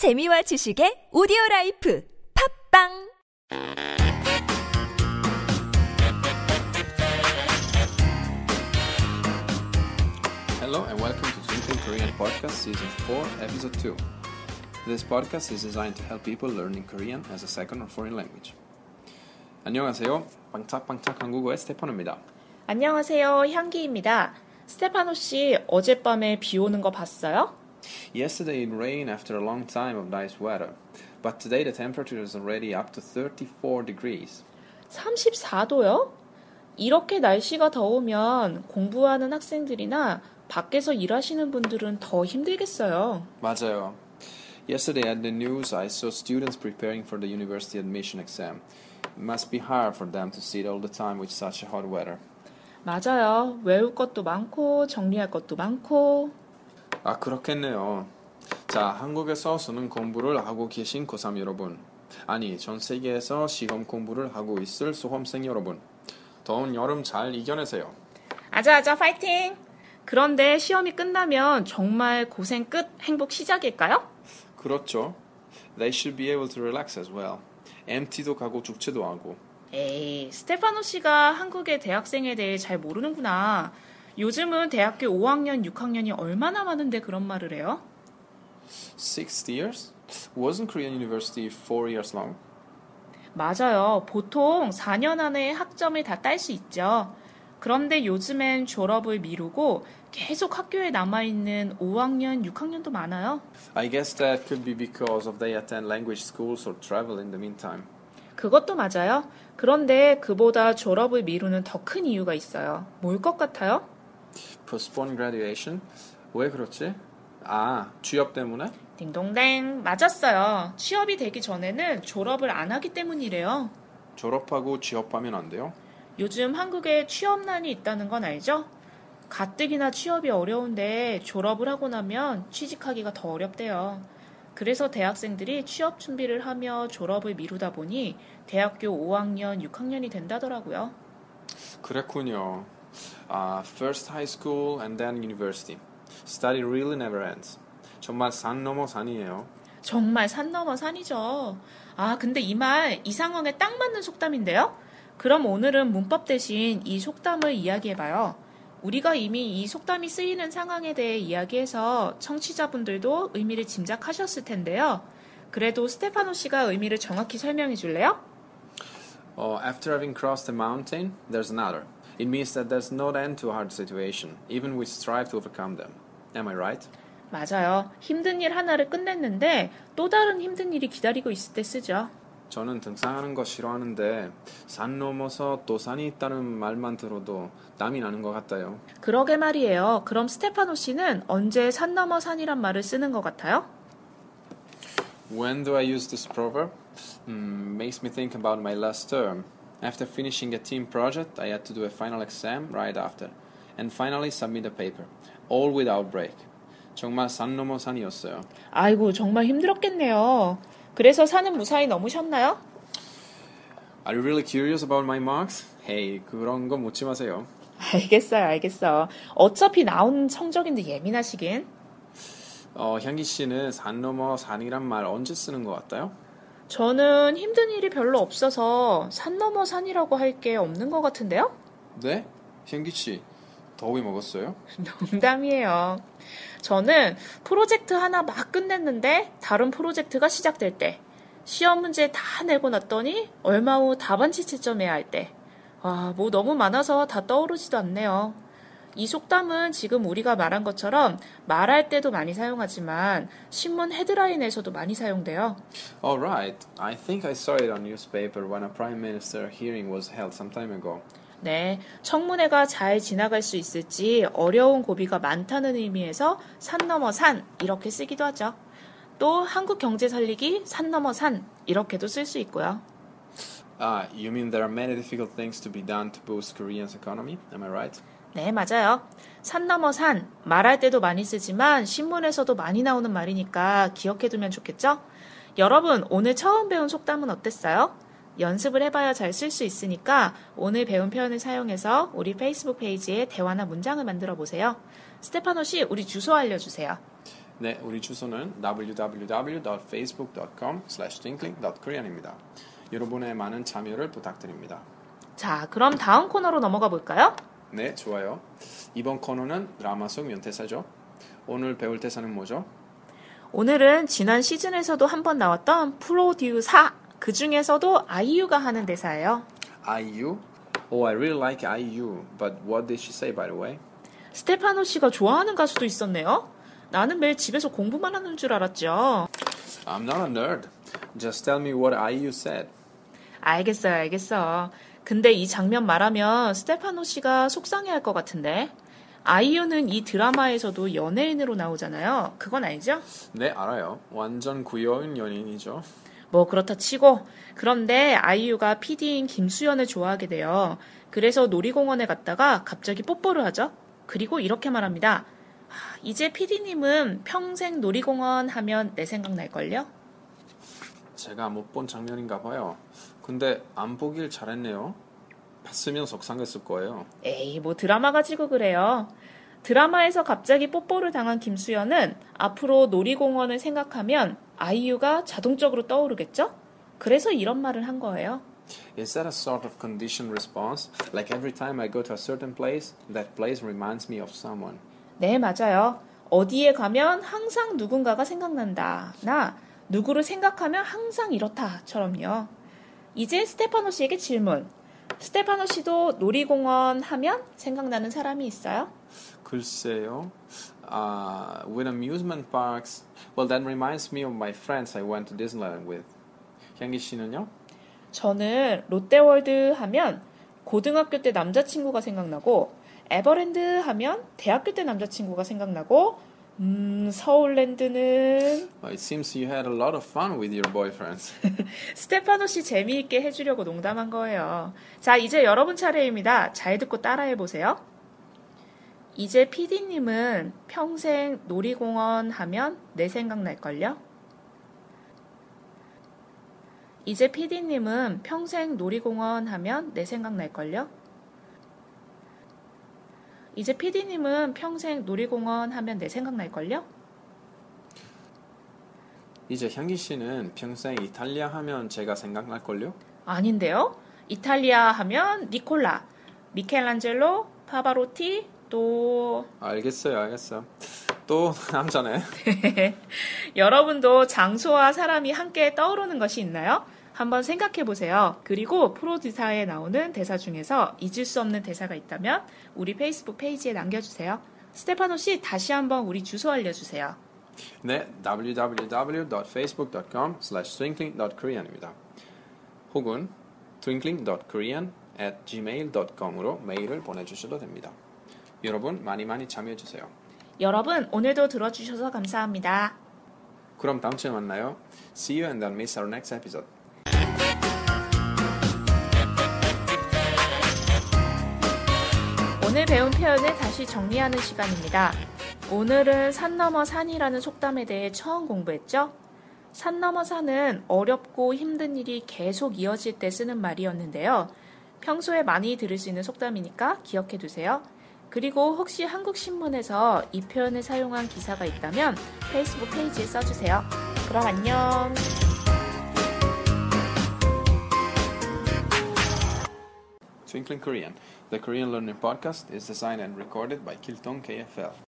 재미와 지식의 오디오라이프 팝빵 Hello and welcome to Twinkling Korean Podcast Season 4, Episode 2. This podcast is designed to help people learning Korean as a second or foreign language. 안녕하세요. 빵짝빵짝 한국어의 스테파노입니다. 안녕하세요. 향기입니다. 스테파노 씨, 어젯밤에 비 오는 거 봤어요? Yesterday it rained after a long time of nice weather, but today the temperature is already up to 34 degrees. 34도요? 이렇게 날씨가 더우면 공부하는 학생들이나 밖에서 일하시는 분들은 더 힘들겠어요. 맞아요. Yesterday at the news I saw students preparing for the university admission exam. It must be hard for them to sit all the time with such a hot weather. 맞아요. 외울 것도 많고 정리할 것도 많고. 아, 그렇겠네요. 자, 한국에서 수능 공부를 하고 계신 고3 여러분, 아니, 전 세계에서 시험 공부를 하고 있을 수험생 여러분, 더운 여름 잘 이겨내세요. 아자아자 파이팅! 그런데 시험이 끝나면 정말 고생 끝, 행복 시작일까요? 그렇죠. They should be able to relax as well. MT도 가고 축제도 하고. 에이, 스테파노 씨가 한국의 대학생에 대해 잘 모르는구나. 요즘은 대학교 5학년, 6학년이 얼마나 많은데 그런 말을 해요? 6 years? Wasn't Korean university 4 years long? 맞아요. 보통 4년 안에 학점을 다 딸 수 있죠. 그런데 요즘엔 졸업을 미루고 계속 학교에 남아있는 5학년, 6학년도 많아요. I guess that could be because of they attend language schools or travel in the meantime. 그것도 맞아요. 그런데 그보다 졸업을 미루는 더 큰 이유가 있어요. 뭘 것 같아요? Postpone graduation? 왜 그렇지? 아, 취업 때문에? 딩동댕, 맞았어요. 취업이 되기 전에는 졸업을 안 하기 때문이래요. 졸업하고 취업하면 안 돼요? 요즘 한국에 취업난이 있다는 건 알죠? 가뜩이나 취업이 어려운데 졸업을 하고 나면 취직하기가 더 어렵대요. 그래서 대학생들이 취업 준비를 하며 졸업을 미루다 보니 대학교 5학년, 6학년이 된다더라고요. 그랬군요. First high school and then university. Study really never ends. 정말 산 넘어 산이에요. 정말 산 넘어 산이죠. 아, 근데 이 말 이 상황에 딱 맞는 속담인데요? 그럼 오늘은 문법 대신 이 속담을 이야기해봐요. 우리가 이미 이 속담이 쓰이는 상황에 대해 이야기해서 청취자분들도 의미를 짐작하셨을 텐데요. 그래도 스테파노 씨가 의미를 정확히 설명해 줄래요? After having crossed a mountain, there's another. It means that there's no end to a hard situation, even we strive to overcome them. Am I right? 맞아요. 힘든 일 하나를 끝냈는데 또 다른 힘든 일이 기다리고 있을 때 쓰죠. 저는 등산하는 거 싫어하는데 산 넘어서 또 산이 있다는 말만 들어도 땀이 나는 것 같아요. 그러게 말이에요. 그럼 스테파노 씨는 언제 산 넘어 산이란 말을 쓰는 것 같아요? When do I use this proverb? Makes me think about my last term. After finishing a team project, I had to do a final exam right after. And finally submit a paper. All without break. 정말 산 넘어 산이었어요. 아이고, 정말 힘들었겠네요. 그래서 산은 무사히 넘으셨나요? Are you really curious about my marks? Hey, 그런 건 묻지 마세요. 알겠어요. 어차피 나온 성적인데 예민하시긴. 향기 씨는 산 넘어 산이란 말 언제 쓰는 것 같아요? 저는 힘든 일이 별로 없어서 산 넘어 산이라고 할 게 없는 것 같은데요? 네? 향기 씨, 더위 먹었어요? 농담이에요. 저는 프로젝트 하나 막 끝냈는데 다른 프로젝트가 시작될 때, 시험 문제 다 내고 났더니 얼마 후 답안지 채점해야 할 때, 아, 뭐 너무 많아서 다 떠오르지도 않네요. 이 속담은 지금 우리가 말한 것처럼 말할 때도 많이 사용하지만 신문 헤드라인에서도 많이 사용돼요. Alright, I think I saw it on newspaper when a prime minister hearing was held some time ago. 네, 청문회가 잘 지나갈 수 있을지 어려운 고비가 많다는 의미에서 산 넘어 산 이렇게 쓰기도 하죠. 또 한국 경제 살리기 산 넘어 산 이렇게도 쓸 수 있고요. You mean there are many difficult things to be done to boost Korean's economy? Am I right? 네, 맞아요. 산 넘어 산 말할 때도 많이 쓰지만 신문에서도 많이 나오는 말이니까 기억해두면 좋겠죠? 여러분, 오늘 처음 배운 속담은 어땠어요? 연습을 해봐야 잘 쓸 수 있으니까 오늘 배운 표현을 사용해서 우리 페이스북 페이지에 대화나 문장을 만들어 보세요. 스테파노 씨, 우리 주소 알려주세요. 네, 우리 주소는 www.facebook.com/twinkling.korean입니다. 여러분의 많은 참여를 부탁드립니다. 자, 그럼 다음 코너로 넘어가 볼까요? 네, 좋아요. 이번 코너는 드라마 속 연대사죠. 오늘 배울 대사는 뭐죠? 오늘은 지난 시즌에서도 한번 나왔던 프로듀사, 그 중에서도 아이유가 하는 대사예요. 아이유? Oh, I really like IU, but what did she say by the way? 스테파노 씨가 좋아하는 가수도 있었네요. 나는 매일 집에서 공부만 하는 줄 알았죠. I'm not a nerd. Just tell me what IU said. 알겠어요, 알겠어. 근데 이 장면 말하면 스테파노 씨가 속상해할 것 같은데. 아이유는 이 드라마에서도 연예인으로 나오잖아요. 그건 알죠? 네, 알아요. 완전 귀여운 연예인이죠. 뭐 그렇다 치고, 그런데 아이유가 PD인 김수현을 좋아하게 돼요. 그래서 놀이공원에 갔다가 갑자기 뽀뽀를 하죠. 그리고 이렇게 말합니다. 이제 PD님은 평생 놀이공원 하면 내 생각 날걸요? 제가 못 본 장면인가 봐요. 근데 안 보길 잘했네요. 봤으면 속상했을 거예요. 에이, 뭐 드라마 가지고 그래요. 드라마에서 갑자기 뽀뽀를 당한 김수현은 앞으로 놀이공원을 생각하면 아이유가 자동적으로 떠오르겠죠? 그래서 이런 말을 한 거예요. Is that a sort of conditioned response? Like every time I go to a certain place, that place reminds me of someone. 네, 맞아요. 어디에 가면 항상 누군가가 생각난다. 나 누구를 생각하면 항상 이렇다처럼요. 이제 스테파노 씨에게 질문. 스테파노 씨도 놀이공원 하면 생각나는 사람이 있어요? 글쎄요. With amusement parks, well, that reminds me of my friends I went to Disneyland with. 향기 씨는요? 저는 롯데월드 하면 고등학교 때 남자친구가 생각나고, 에버랜드 하면 대학교 때 남자친구가 생각나고, 서울랜드는... Well, it seems you had a lot of fun with your boyfriends. 스테파노 씨 재미있게 해주려고 농담한 거예요. 자, 이제 여러분 차례입니다. 잘 듣고 따라해보세요. 이제 PD님은 평생 놀이공원 하면 내 생각 날걸요? 이제 PD님은 평생 놀이공원 하면 내 생각 날걸요? 이제 PD님은 평생 놀이공원 하면 내 생각 날걸요? 이제 향기 씨는 평생 이탈리아 하면 제가 생각날걸요? 아닌데요. 이탈리아 하면 니콜라, 미켈란젤로, 파바로티, 또... 알겠어요, 알겠어요. 또 남자네. 여러분도 장소와 사람이 함께 떠오르는 것이 있나요? 한번 생각해보세요. 그리고 프로듀사에 나오는 대사 중에서 잊을 수 없는 대사가 있다면 우리 페이스북 페이지에 남겨주세요. 스테파노 씨, 다시 한번 우리 주소 알려주세요. 네, www.facebook.com/twinkling.korean입니다. 혹은 twinkling.korean@gmail.com으로 메일을 보내주셔도 됩니다. 여러분 많이 많이 참여해주세요. 여러분 오늘도 들어주셔서 감사합니다. 그럼 다음 주에 만나요. See you and don't miss our next episode. 오늘 배운 표현을 다시 정리하는 시간입니다. 오늘은 산 넘어 산이라는 속담에 대해 처음 공부했죠? 산 넘어 산은 어렵고 힘든 일이 계속 이어질 때 쓰는 말이었는데요. 평소에 많이 들을 수 있는 속담이니까 기억해 두세요. 그리고 혹시 한국신문에서 이 표현을 사용한 기사가 있다면 페이스북 페이지에 써주세요. 그럼 안녕! Twinkling Korean. The Korean Learning Podcast is designed and recorded by Kiltong KFL.